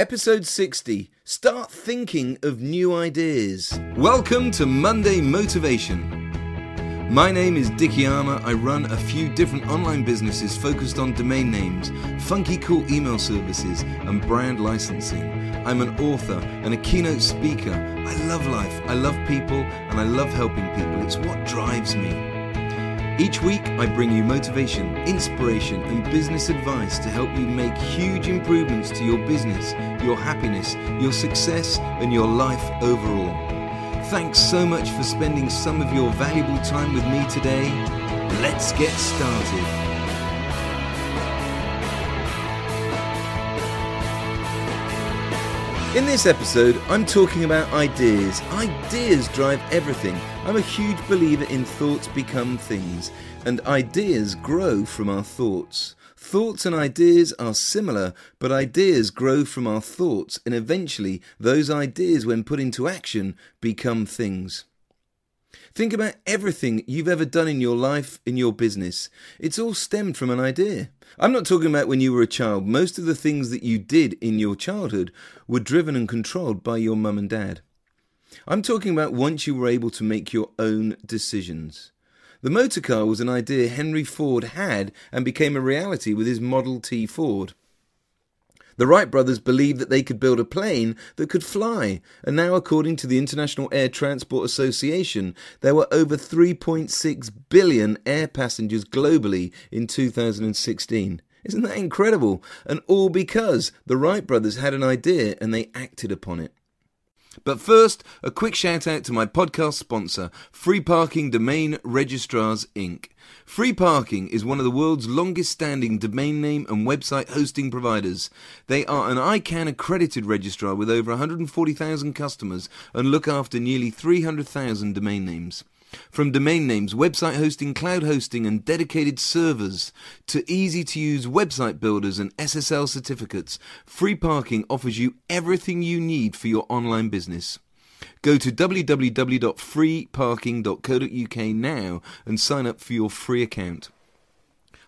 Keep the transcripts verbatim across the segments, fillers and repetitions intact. Episode sixty, Start Thinking of New Ideas. Welcome to Monday Motivation. My name is Dicky Arna. I run a few different online businesses focused on domain names, funky cool email services, and brand licensing. I'm an author and a keynote speaker. I love life, I love people, and I love helping people. It's what drives me. Each week, I bring you motivation, inspiration, and business advice to help you make huge improvements to your business, your happiness, your success, and your life overall. Thanks so much for spending some of your valuable time with me today. Let's get started. In this episode, I'm talking about ideas. Ideas drive everything. I'm a huge believer in thoughts become things, and ideas grow from our thoughts. Thoughts and ideas are similar, but ideas grow from our thoughts, and eventually those ideas, when put into action, become things. Think about everything you've ever done in your life, in your business. It's all stemmed from an idea. I'm not talking about when you were a child. Most of the things that you did in your childhood were driven and controlled by your mum and dad. I'm talking about once you were able to make your own decisions. The motor car was an idea Henry Ford had and became a reality with his Model T Ford. The Wright brothers believed that they could build a plane that could fly, and now, according to the International Air Transport Association, there were over three point six billion air passengers globally in two thousand sixteen. Isn't that incredible? And all because the Wright brothers had an idea and they acted upon it. But first, a quick shout out to my podcast sponsor, Free Parking Domain Registrars, Incorporated. Free Parking is one of the world's longest standing domain name and website hosting providers. They are an ICANN accredited registrar with over one hundred forty thousand customers and look after nearly three hundred thousand domain names. From domain names, website hosting, cloud hosting, and dedicated servers to easy-to-use website builders and S S L certificates, Free Parking offers you everything you need for your online business. Go to w w w dot free parking dot co dot u k now and sign up for your free account.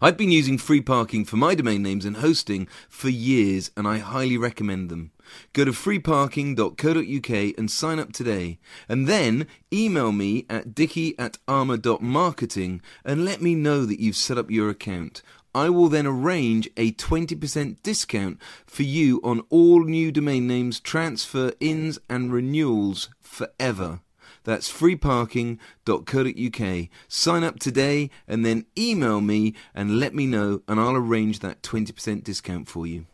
I've been using Free Parking for my domain names and hosting for years, and I highly recommend them. Go to free parking dot co dot u k and sign up today, and then email me at dicky at arma dot marketing and let me know that you've set up your account. I will then arrange a twenty percent discount for you on all new domain names, transfer ins and renewals forever. That's free parking dot co dot u k. Sign up today and then email me and let me know, and I'll arrange that twenty percent discount for you.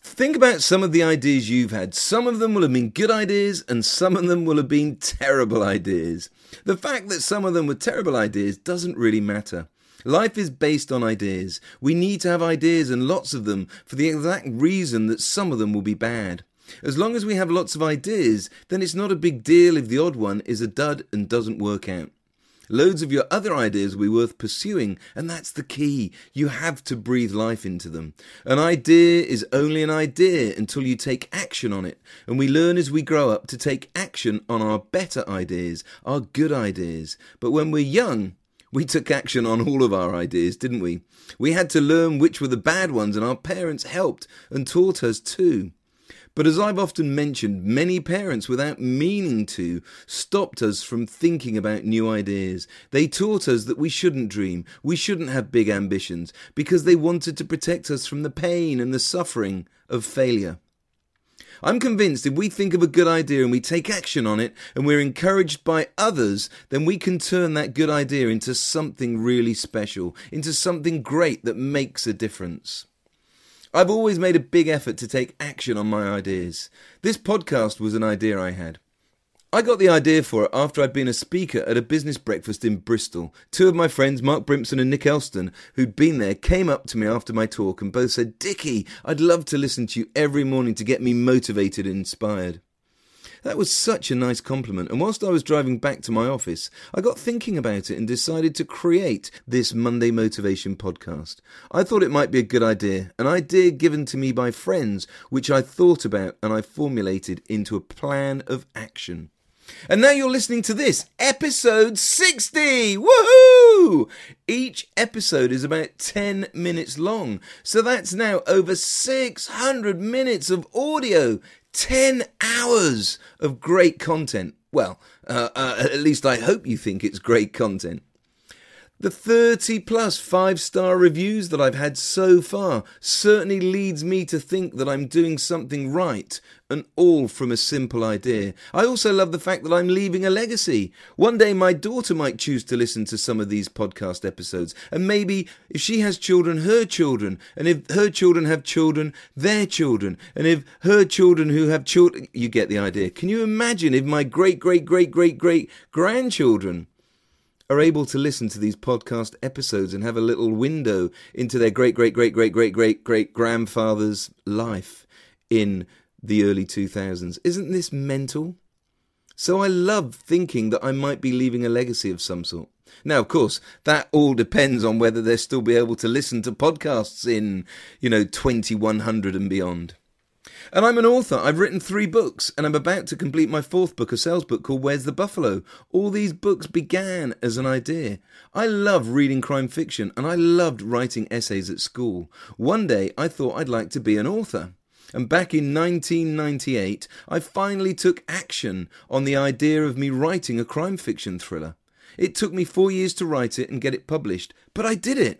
Think about some of the ideas you've had. Some of them will have been good ideas and some of them will have been terrible ideas. The fact that some of them were terrible ideas doesn't really matter. Life is based on ideas. We need to have ideas, and lots of them, for the exact reason that some of them will be bad. As long as we have lots of ideas, then it's not a big deal if the odd one is a dud and doesn't work out. Loads of your other ideas will be worth pursuing, and that's the key. You have to breathe life into them. An idea is only an idea until you take action on it, and we learn as we grow up to take action on our better ideas, our good ideas. But when we're young, we took action on all of our ideas, didn't we? We had to learn which were the bad ones, and our parents helped and taught us too. But as I've often mentioned, many parents, without meaning to, stopped us from thinking about new ideas. They taught us that we shouldn't dream, we shouldn't have big ambitions, because they wanted to protect us from the pain and the suffering of failure. I'm convinced if we think of a good idea and we take action on it, and we're encouraged by others, then we can turn that good idea into something really special, into something great that makes a difference. I've always made a big effort to take action on my ideas. This podcast was an idea I had. I got the idea for it after I'd been a speaker at a business breakfast in Bristol. Two of my friends, Mark Brimson and Nick Elston, who'd been there, came up to me after my talk and both said, "Dicky, I'd love to listen to you every morning to get me motivated and inspired." That was such a nice compliment, and whilst I was driving back to my office, I got thinking about it and decided to create this Monday Motivation podcast. I thought it might be a good idea, an idea given to me by friends, which I thought about and I formulated into a plan of action. And now you're listening to this, episode sixty! Woohoo! Woo! Each episode is about ten minutes long. So that's now over six hundred minutes of audio. ten hours of great content. Well, uh, uh, at least I hope you think it's great content. The thirty plus five-star reviews that I've had so far certainly leads me to think that I'm doing something right, and all from a simple idea. I also love the fact that I'm leaving a legacy. One day my daughter might choose to listen to some of these podcast episodes, and maybe if she has children, her children, and if her children have children, their children, and if her children who have children... You get the idea. Can you imagine if my great-great-great-great-great-grandchildren... are able to listen to these podcast episodes and have a little window into their great-great-great-great-great-great-great-grandfather's life in the early two thousands. Isn't this mental? So I love thinking that I might be leaving a legacy of some sort. Now, of course, that all depends on whether they'll still be able to listen to podcasts in, you know, twenty-one hundred and beyond. And I'm an author. I've written three books, and I'm about to complete my fourth book, a sales book called Where's the Buffalo? All these books began as an idea. I love reading crime fiction, and I loved writing essays at school. One day, I thought I'd like to be an author. And back in nineteen ninety-eight, I finally took action on the idea of me writing a crime fiction thriller. It took me four years to write it and get it published, but I did it.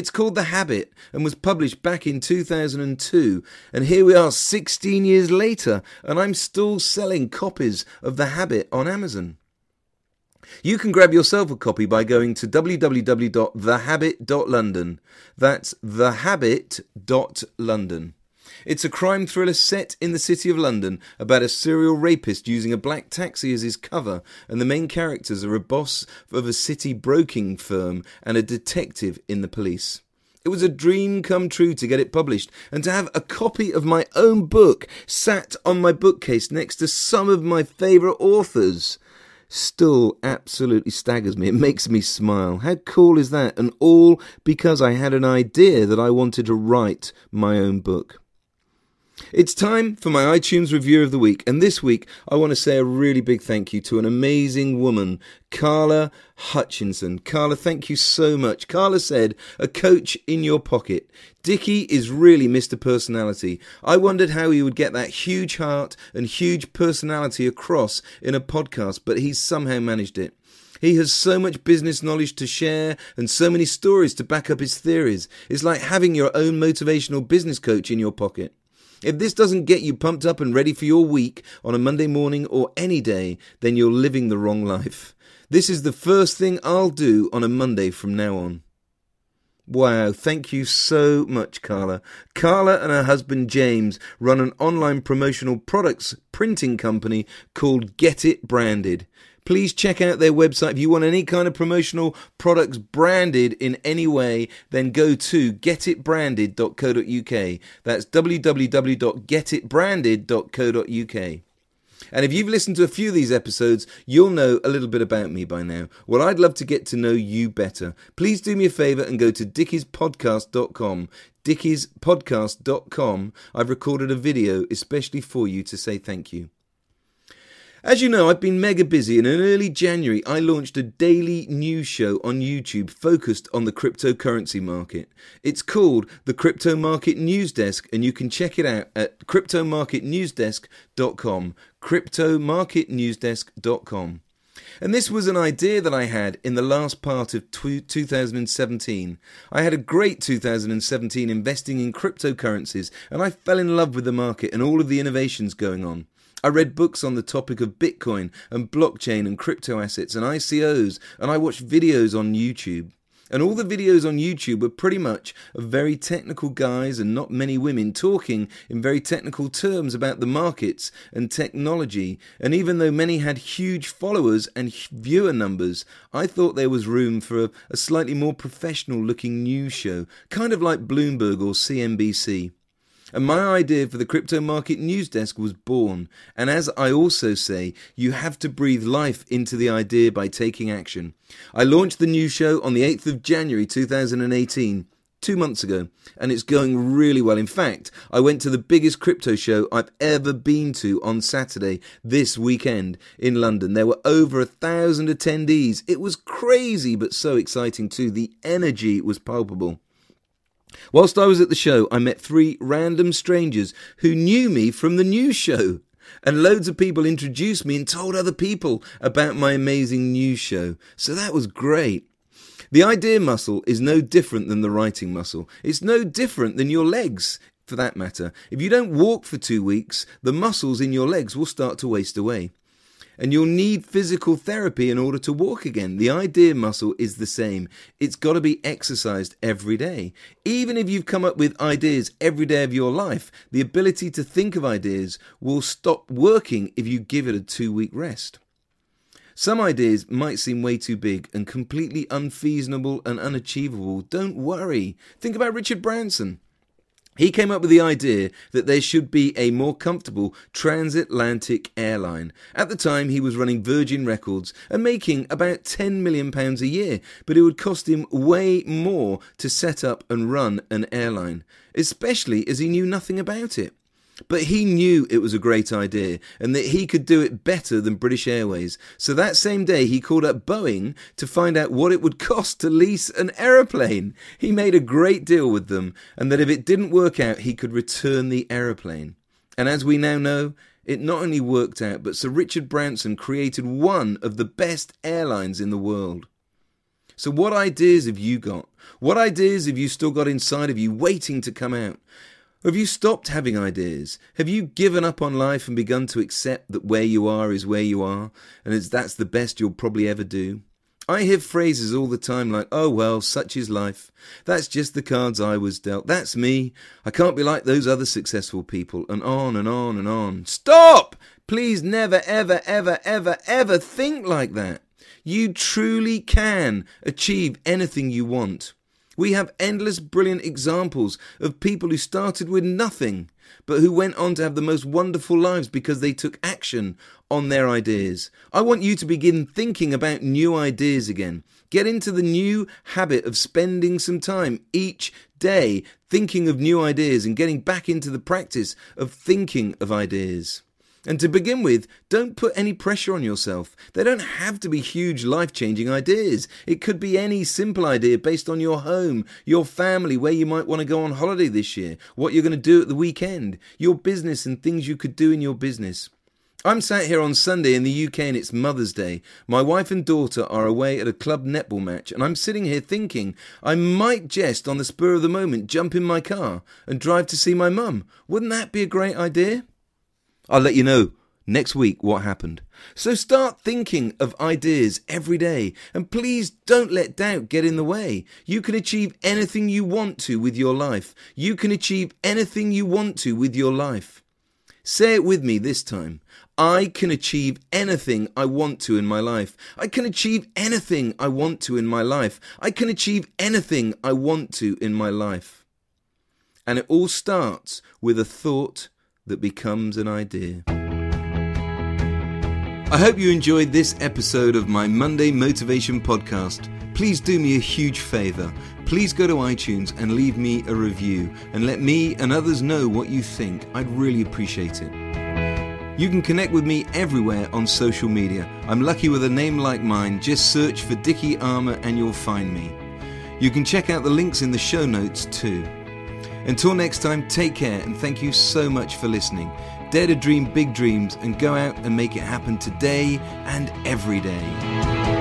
It's called The Habit and was published back in two thousand two. And here we are sixteen years later, and I'm still selling copies of The Habit on Amazon. You can grab yourself a copy by going to w w w dot the habit dot london. That's the habit dot london. It's a crime thriller set in the city of London about a serial rapist using a black taxi as his cover, and the main characters are a boss of a city broking firm and a detective in the police. It was a dream come true to get it published and to have a copy of my own book sat on my bookcase next to some of my favourite authors. Still absolutely staggers me. It makes me smile. How cool is that? And all because I had an idea that I wanted to write my own book. It's time for my iTunes review of the week, and this week I want to say a really big thank you to an amazing woman, Carla Hutchinson. Carla, thank you so much. Carla said, "A coach in your pocket. Dicky is really Mister Personality. I wondered how he would get that huge heart and huge personality across in a podcast, but he's somehow managed it. He has so much business knowledge to share and so many stories to back up his theories. It's like having your own motivational business coach in your pocket. If this doesn't get you pumped up and ready for your week on a Monday morning or any day, then you're living the wrong life. This is the first thing I'll do on a Monday from now on." Wow, thank you so much, Carla. Carla and her husband James run an online promotional products printing company called Get It Branded. Please check out their website. If you want any kind of promotional products branded in any way, then go to get it branded dot co dot u k. That's w w w dot get it branded dot co dot u k. And if you've listened to a few of these episodes, you'll know a little bit about me by now. Well, I'd love to get to know you better. Please do me a favour and go to dickies podcast dot com. dickies podcast dot com. I've recorded a video especially for you to say thank you. As you know, I've been mega busy, and in early January, I launched a daily news show on YouTube focused on the cryptocurrency market. It's called the Crypto Market News Desk, and you can check it out at crypto market news desk dot com, crypto market news desk dot com. And this was an idea that I had in the last part of two thousand seventeen. I had a great two thousand seventeen investing in cryptocurrencies, and I fell in love with the market and all of the innovations going on. I read books on the topic of Bitcoin and blockchain and crypto assets and I C Os, and I watched videos on YouTube. And all the videos on YouTube were pretty much of very technical guys and not many women talking in very technical terms about the markets and technology. And even though many had huge followers and viewer numbers, I thought there was room for a, a slightly more professional looking news show, kind of like Bloomberg or C N B C. And my idea for the Crypto Market News Desk was born. And as I also say, you have to breathe life into the idea by taking action. I launched the new show on the eighth of January two thousand eighteen, two months ago, and it's going really well. In fact, I went to the biggest crypto show I've ever been to on Saturday this weekend in London. There were over a thousand attendees. It was crazy, but so exciting too. The energy was palpable. Whilst I was at the show, I met three random strangers who knew me from the news show. And loads of people introduced me and told other people about my amazing news show. So that was great. The idea muscle is no different than the writing muscle. It's no different than your legs, for that matter. If you don't walk for two weeks, the muscles in your legs will start to waste away. And you'll need physical therapy in order to walk again. The idea muscle is the same. It's got to be exercised every day. Even if you've come up with ideas every day of your life, the ability to think of ideas will stop working if you give it a two-week rest. Some ideas might seem way too big and completely unfeasible and unachievable. Don't worry. Think about Richard Branson. He came up with the idea that there should be a more comfortable transatlantic airline. At the time, he was running Virgin Records and making about ten million pounds a year, but it would cost him way more to set up and run an airline, especially as he knew nothing about it. But he knew it was a great idea and that he could do it better than British Airways. So that same day, he called up Boeing to find out what it would cost to lease an aeroplane. He made a great deal with them, and that if it didn't work out, he could return the aeroplane. And as we now know, it not only worked out, but Sir Richard Branson created one of the best airlines in the world. So what ideas have you got? What ideas have you still got inside of you waiting to come out? Have you stopped having ideas? Have you given up on life and begun to accept that where you are is where you are, and that's the best you'll probably ever do? I hear phrases all the time like, oh well, such is life. That's just the cards I was dealt. That's me. I can't be like those other successful people, and on and on and on. Stop! Please never, ever, ever, ever, ever think like that. You truly can achieve anything you want. We have endless brilliant examples of people who started with nothing, but who went on to have the most wonderful lives because they took action on their ideas. I want you to begin thinking about new ideas again. Get into the new habit of spending some time each day thinking of new ideas and getting back into the practice of thinking of ideas. And to begin with, don't put any pressure on yourself. They don't have to be huge life-changing ideas. It could be any simple idea based on your home, your family, where you might want to go on holiday this year, what you're going to do at the weekend, your business and things you could do in your business. I'm sat here on Sunday in the U K and it's Mother's Day. My wife and daughter are away at a club netball match and I'm sitting here thinking I might just, on the spur of the moment, jump in my car and drive to see my mum. Wouldn't that be a great idea? I'll let you know next week what happened. So start thinking of ideas every day, and please don't let doubt get in the way. You can achieve anything you want to with your life. You can achieve anything you want to with your life. Say it with me this time. I can achieve anything I want to in my life. I can achieve anything I want to in my life. I can achieve anything I want to in my life. And it all starts with a thought that becomes an idea. I hope you enjoyed this episode of my Monday Motivation Podcast. Please do me a huge favour. Please go to iTunes and leave me a review and let me and others know what you think. I'd really appreciate it. You can connect with me everywhere on social media. I'm lucky with a name like mine. Just search for Dicky Arna and you'll find me. You can check out the links in the show notes too. Until next time, take care and thank you so much for listening. Dare to dream big dreams and go out and make it happen today and every day.